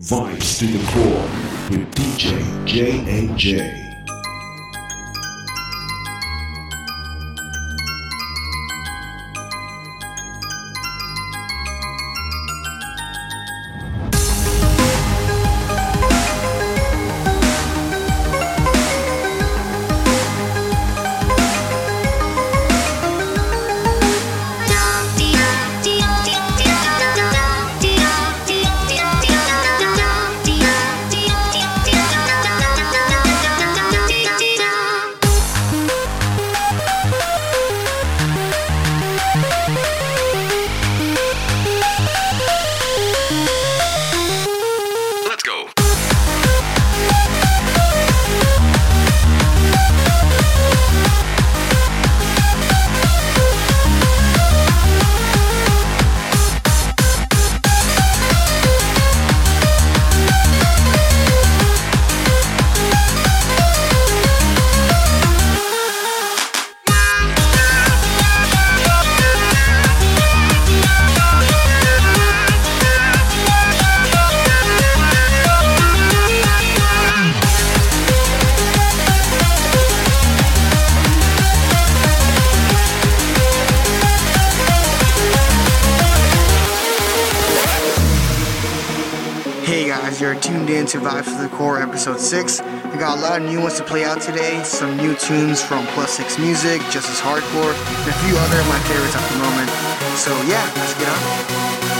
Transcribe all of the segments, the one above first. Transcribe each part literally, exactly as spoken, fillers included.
Vibes to the Core with D J J N J. Episode six. I got a lot of new ones to play out today. Some new tunes from Plus Six Music, Justice Hardcore, and a few other of my favorites at the moment. So yeah, let's get on.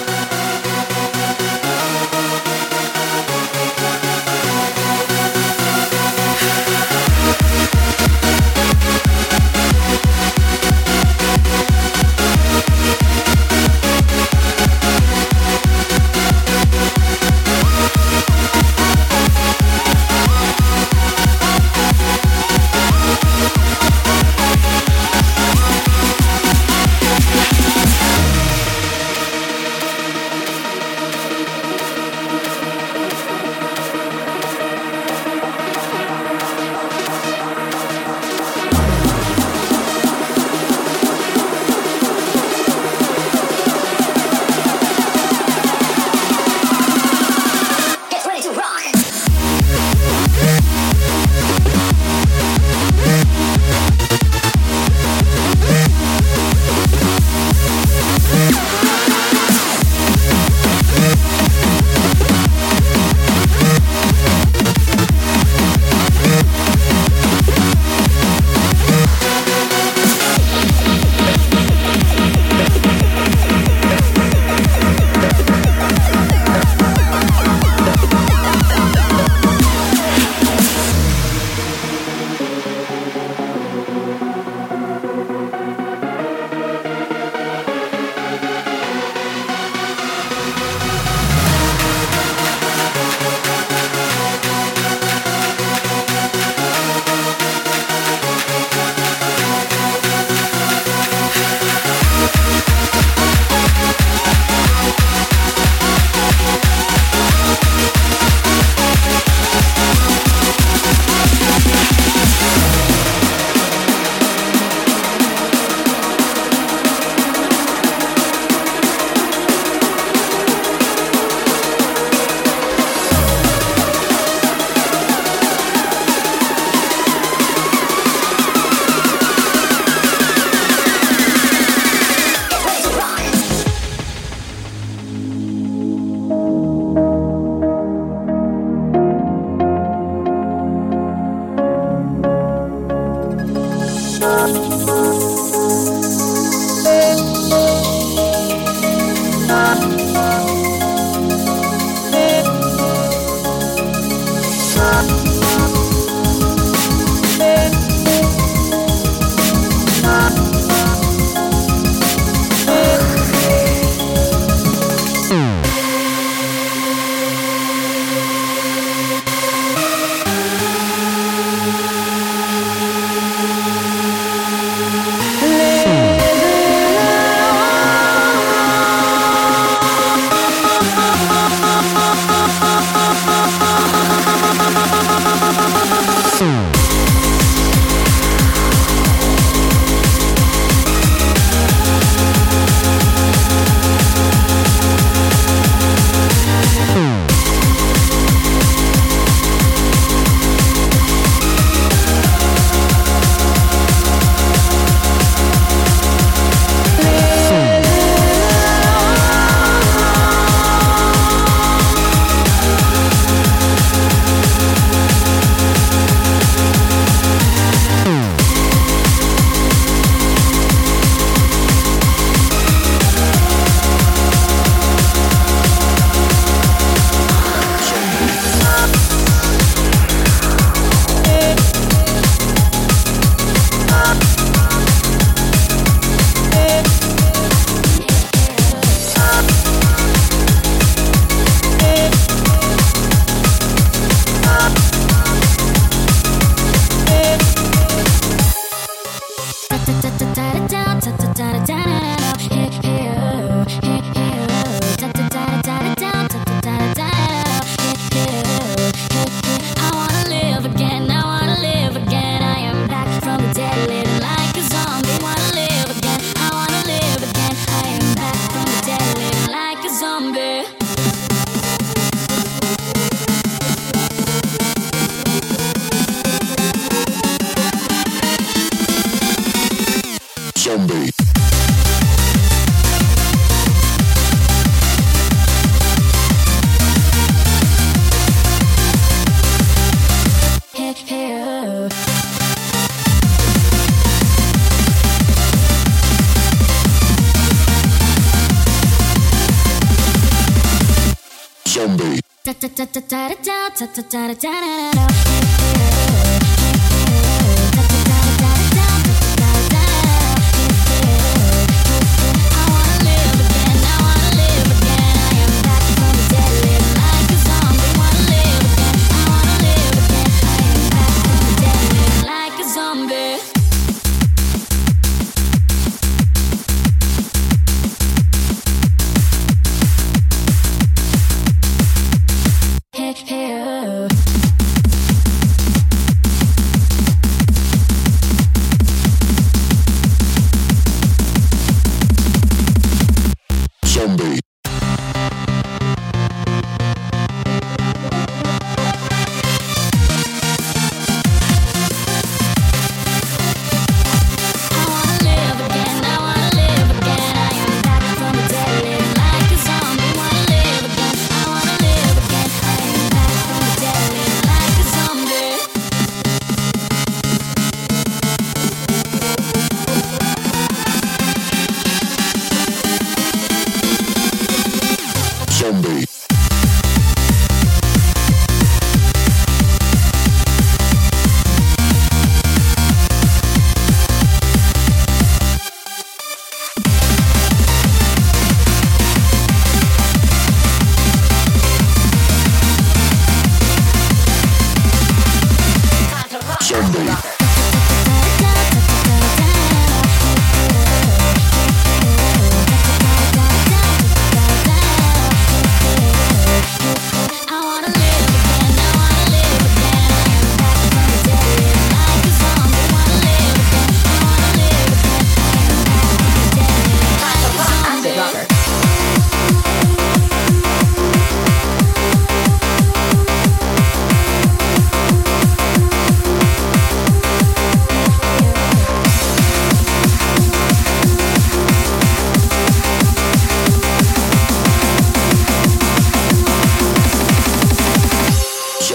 Rocker.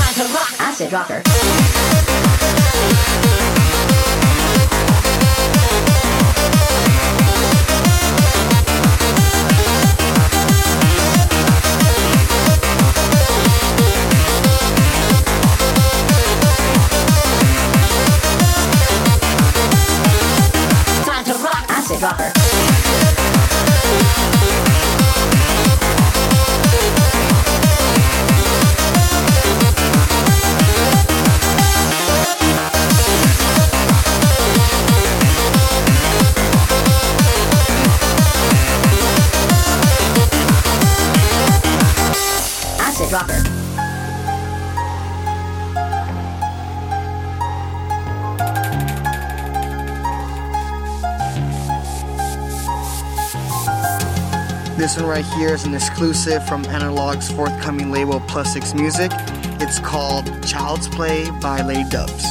Time to rock. Acid rocker. Rocker. This one right here is an exclusive from Analog's forthcoming label Plus Six Music. It's called Child's Play by Lady Dubs.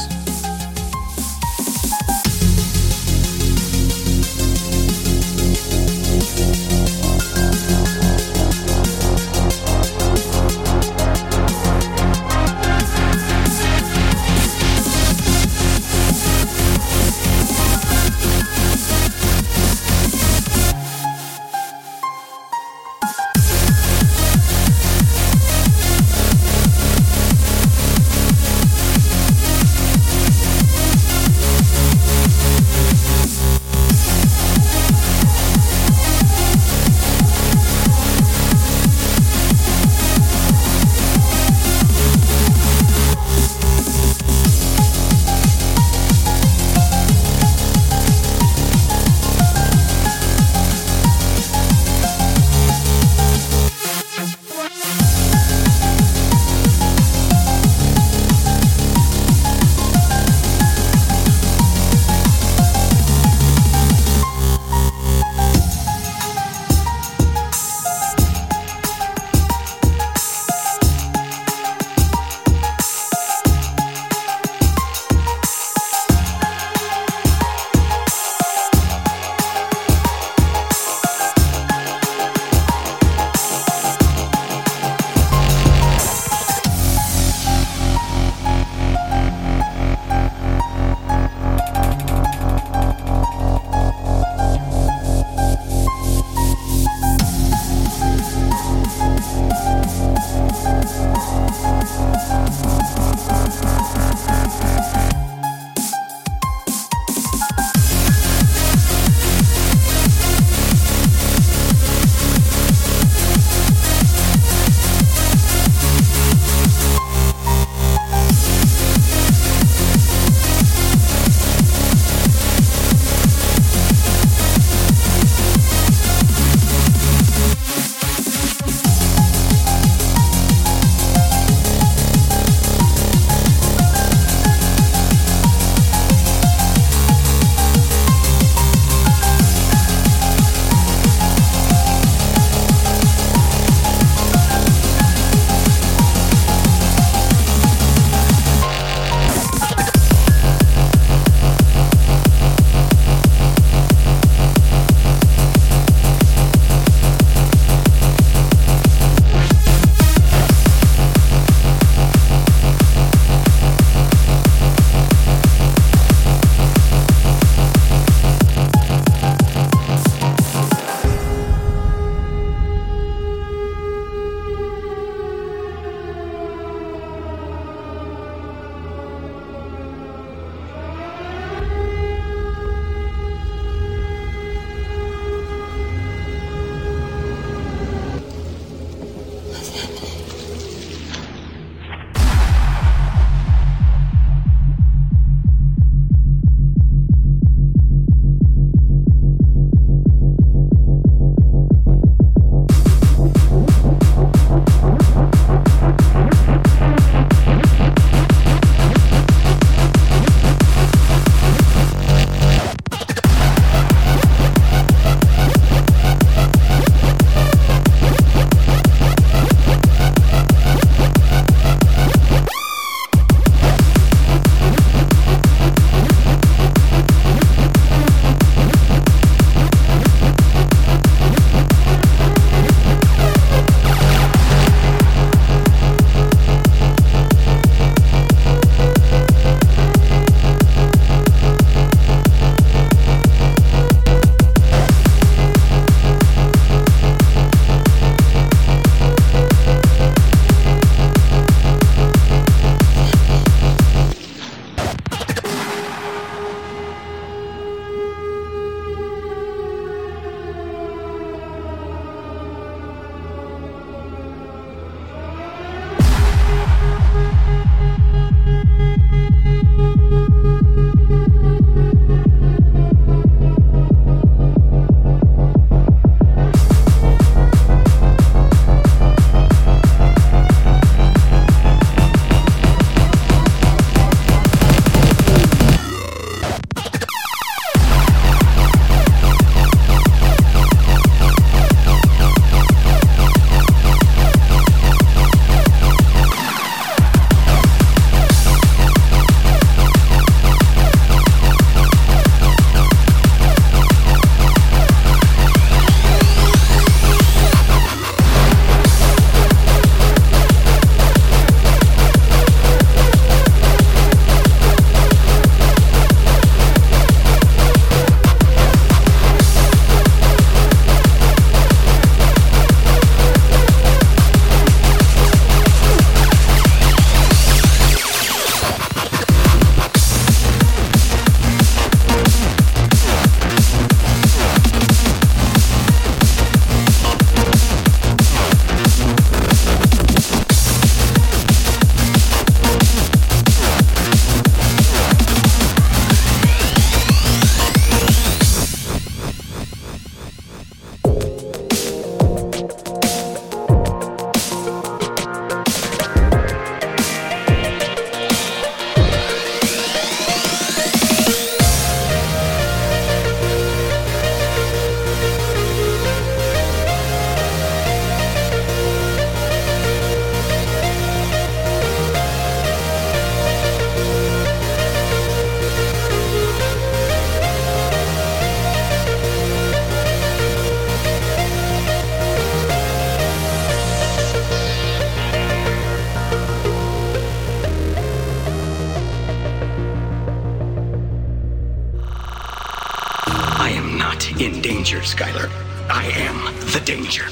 danger, Skylar. I am the danger.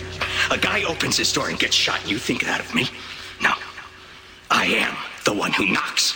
A guy opens his door and gets shot, and you think that of me? No. I am the one who knocks.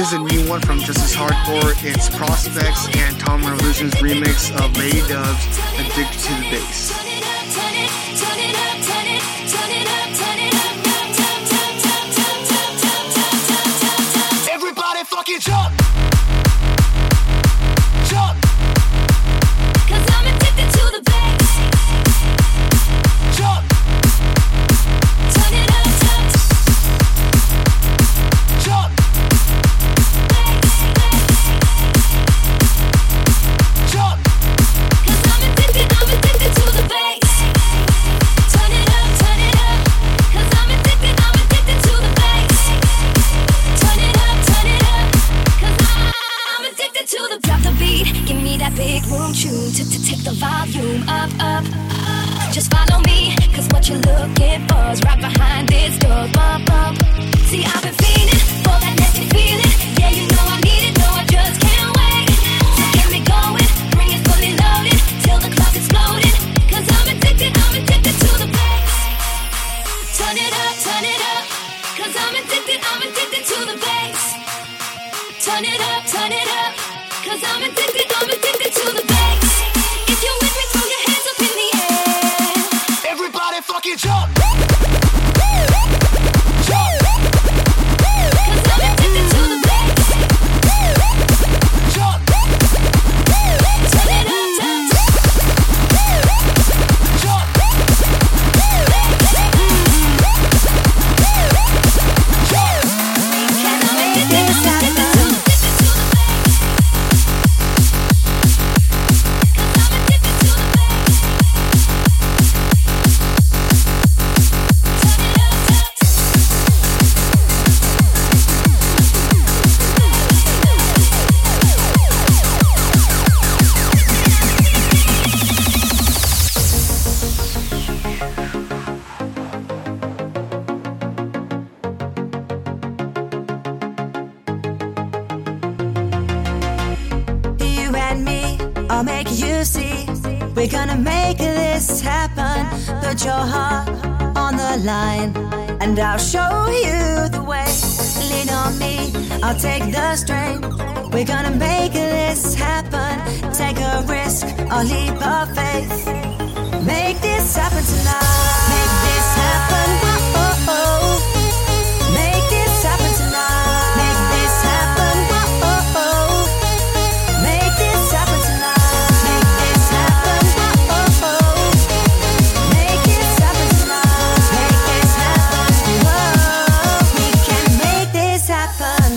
This is a new one from Justice Hardcore. It's Prospects and Tom Revolution's remix of Lady Dubs, Addicted to the Bass. Turn it up, turn it up, turn it up, turn it up, turn it up, turn it up. Everybody fucking jump! Jump! 'Cause I'm addicted to the bass. Jump! Turn it up, jump! Jump! Big room tune to t- take the volume up, up, up. Just follow me, 'cause what you're looking for is right behind this door. Bump, bump. See, I've been feeling for that nasty feeling. Yeah, you know I need it, no, I just can't wait. So get me going, bring it fully loaded till the clock's exploding. 'Cause I'm addicted, I'm addicted to the bass. Turn it up, turn it up. 'Cause I'm addicted, I'm addicted to the bass. Turn it up, turn it up. 'Cause I'm addicted, I'm addicted to the bass. If you're with me, throw your hands up in the air. Everybody fucking jump! We're gonna make this happen. Put your heart on the line, and I'll show you the way. Lean on me, I'll take the strain. We're gonna make this happen. Take a risk, a leap of faith. Make this happen tonight. Make this happen. Whoa, oh, oh. Make this happen tonight. Make this happen. Whoa, oh, oh. Make this happen tonight. Make this happen. Whoa, oh, oh. Make this happen tonight. Make this happen. Whoa, we can make this happen.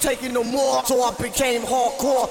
couldn't take it no more, so I became hardcore.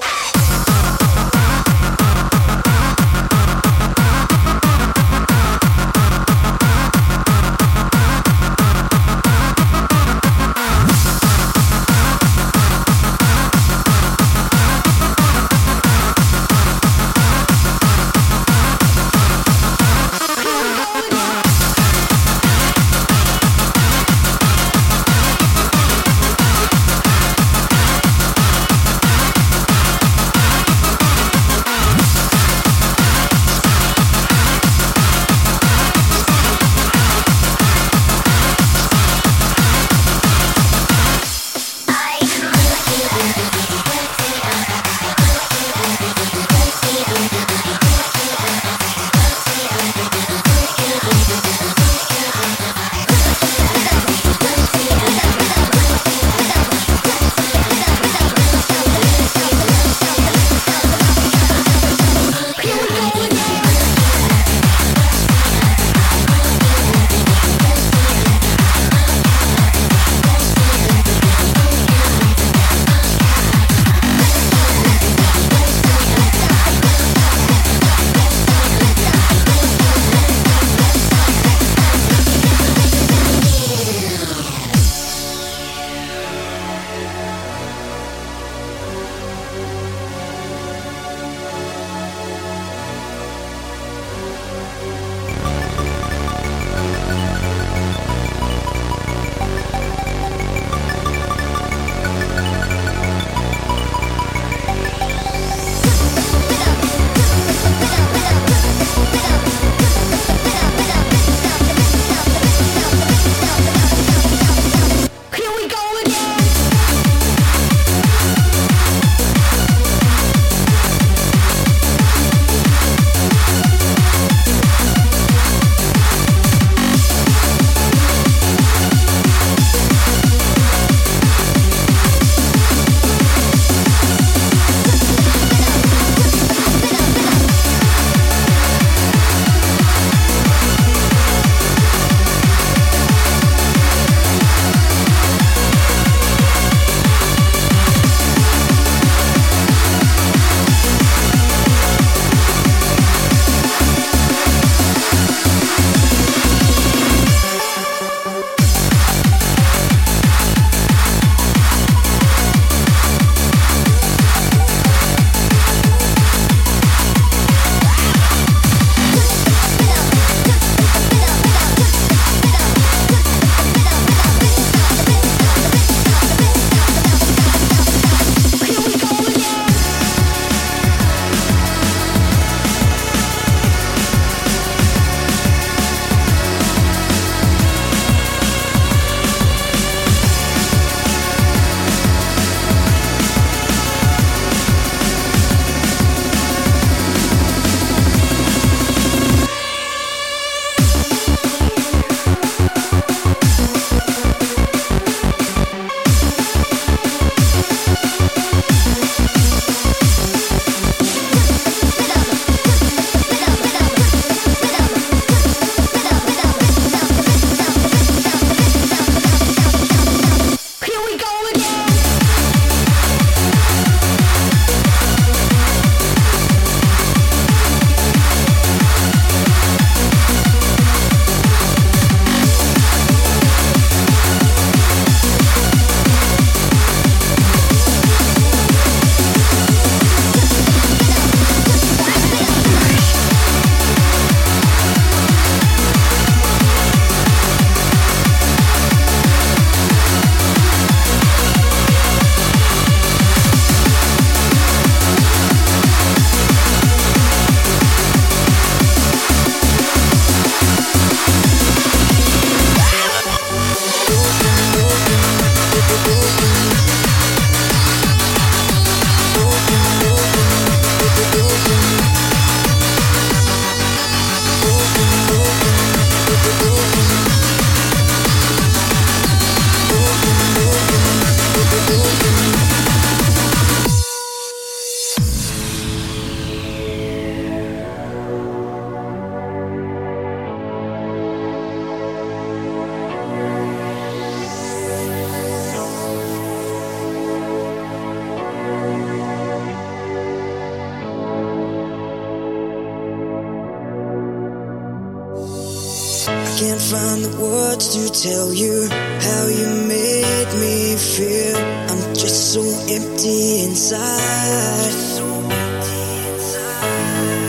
can't find the words to tell you how you made me feel. I'm just so empty inside.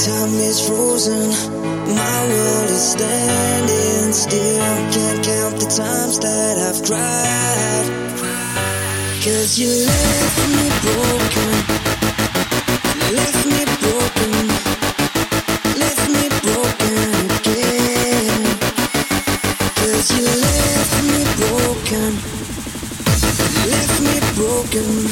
Time is frozen, my world is standing still. Can't count the times that I've cried, 'cause you left me broken, left me broken. Left me broken, left me broken again.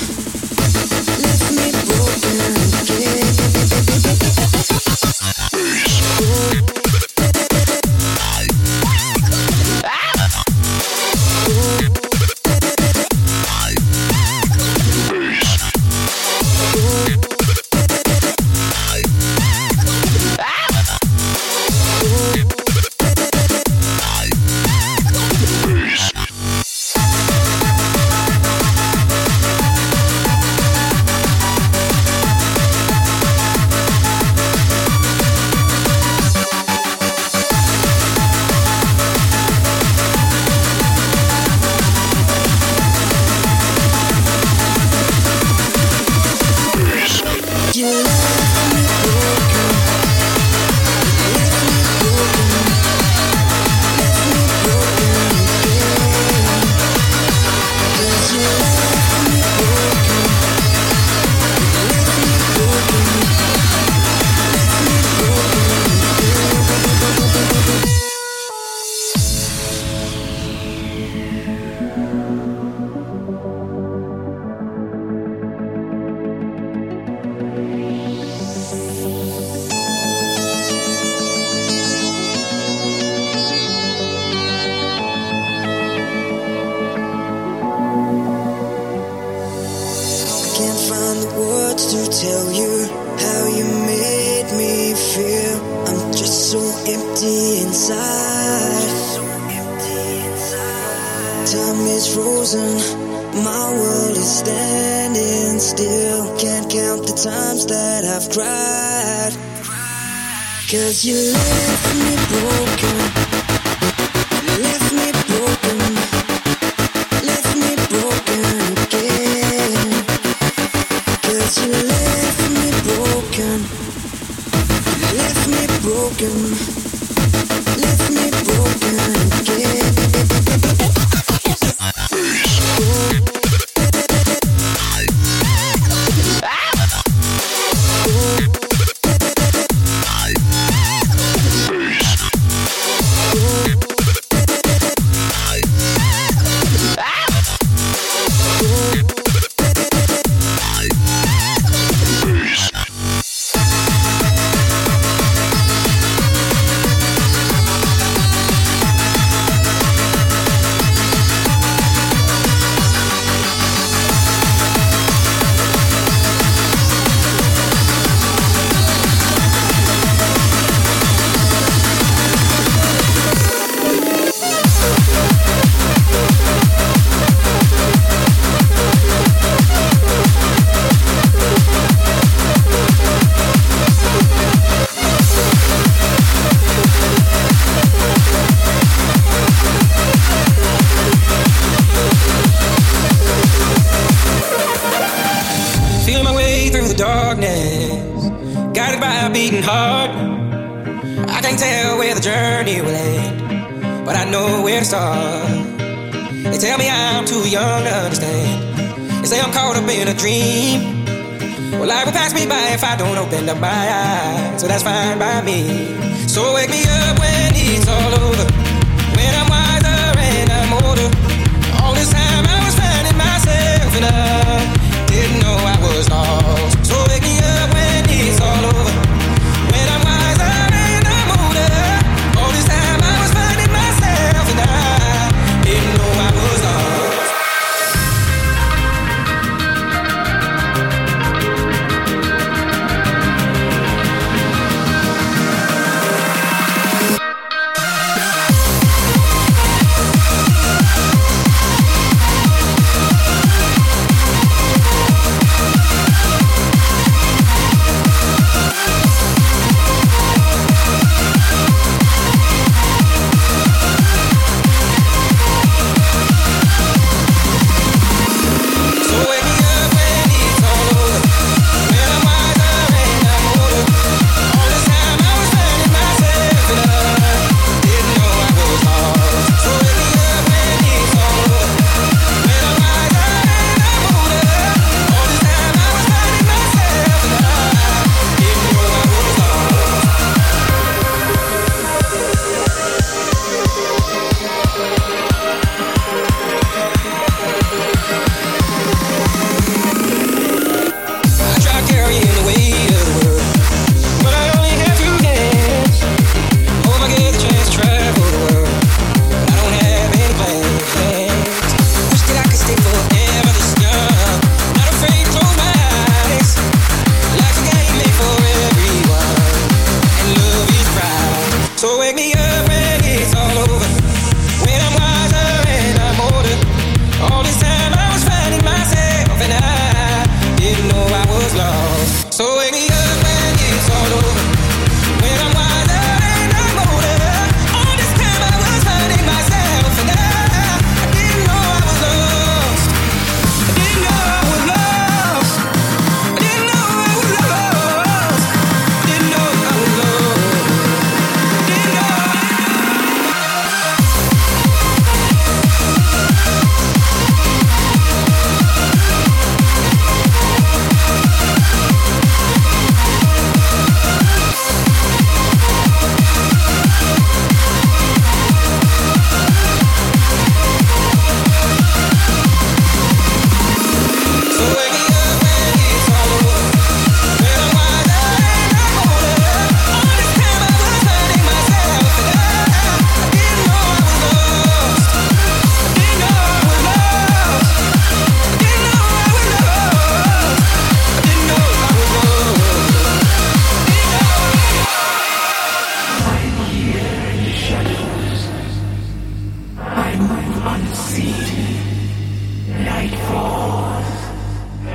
unseen, night falls,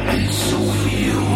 and so will you.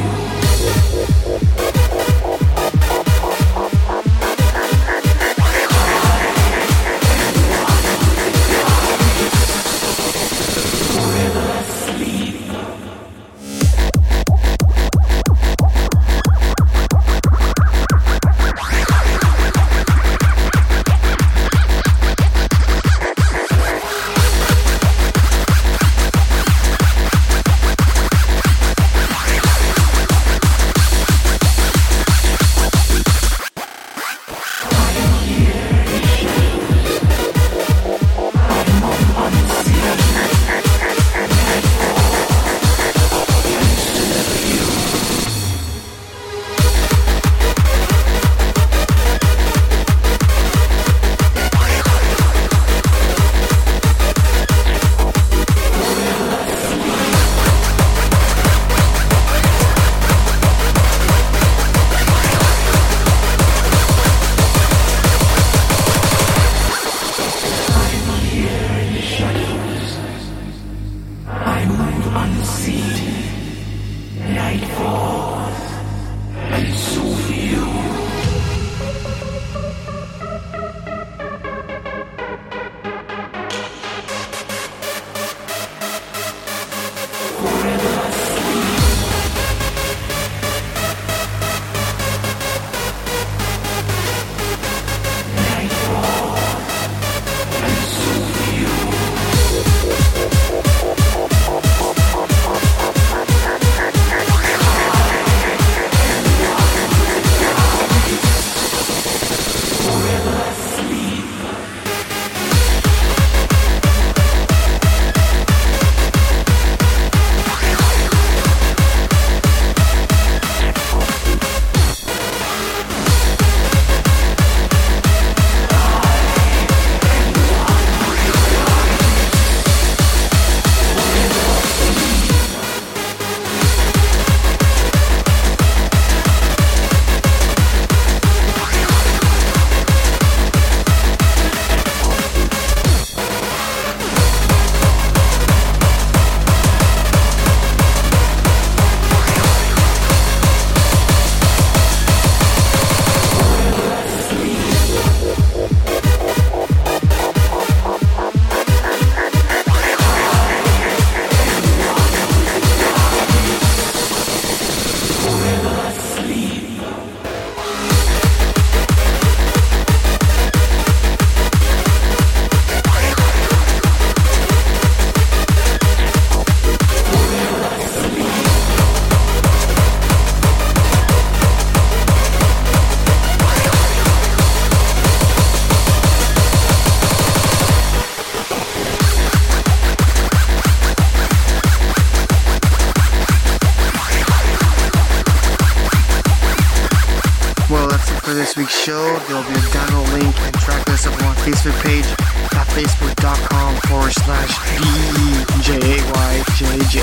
Show. There will be a download link and track list up on our Facebook page at facebook.com forward slash D E J A Y J J.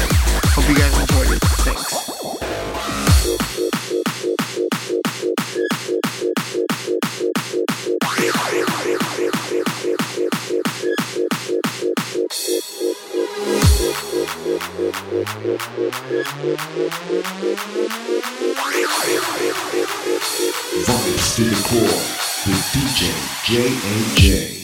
Hope you guys enjoyed it. Thanks. To the core with D J J N J.